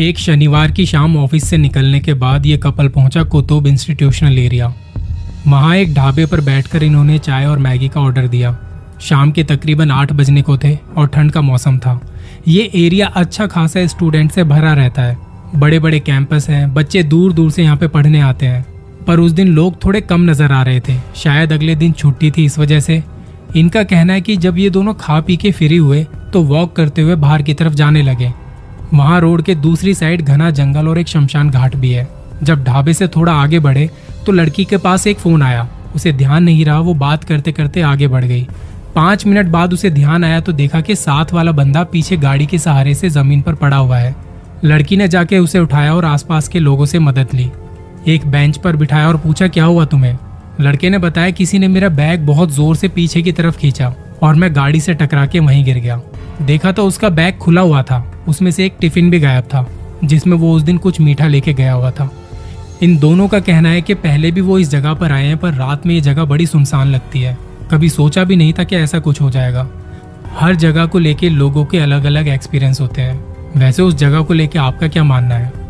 एक शनिवार की शाम ऑफिस से निकलने के बाद ये कपल पहुंचा कुतुब इंस्टीट्यूशनल एरिया। वहाँ एक ढाबे पर बैठकर इन्होंने चाय और मैगी का ऑर्डर दिया। शाम के तकरीबन 8 बजने को थे और ठंड का मौसम था। ये एरिया अच्छा खासा स्टूडेंट से भरा रहता है, बड़े बड़े कैंपस हैं, बच्चे दूर दूर से यहाँ पे पढ़ने आते हैं। पर उस दिन लोग थोड़े कम नज़र आ रहे थे, शायद अगले दिन छुट्टी थी इस वजह से। इनका कहना है कि जब ये दोनों खा पी के फ्री हुए तो वॉक करते हुए बाहर की तरफ जाने लगे। वहाँ रोड के दूसरी साइड घना जंगल और एक शमशान घाट भी है। जब ढाबे से थोड़ा आगे बढ़े तो लड़की के पास एक फ़ोन आया, उसे ध्यान नहीं रहा, वो बात करते करते आगे बढ़ गई। 5 मिनट बाद उसे ध्यान आया तो देखा कि साथ वाला बंदा पीछे गाड़ी के सहारे से ज़मीन पर पड़ा हुआ है। लड़की ने जाके उसे उठाया और आसपास के लोगों से मदद ली। एक बेंच पर बिठाया और पूछा क्या हुआ तुम्हें। लड़के ने बताया किसी ने मेरा बैग बहुत जोर से पीछे की तरफ खींचा और मैं गाड़ी से टकरा के वहीं गिर गया। देखा तो उसका बैग खुला हुआ था, उसमें से एक टिफिन भी गायब था जिसमें वो उस दिन कुछ मीठा लेके गया हुआ था। इन दोनों का कहना है कि पहले भी वो इस जगह पर आए हैं, पर रात में ये जगह बड़ी सुनसान लगती है। कभी सोचा भी नहीं था कि ऐसा कुछ हो जाएगा। हर जगह को लेके लोगों के अलग अलग एक्सपीरियंस होते हैं। वैसे उस जगह को लेके आपका क्या मानना है?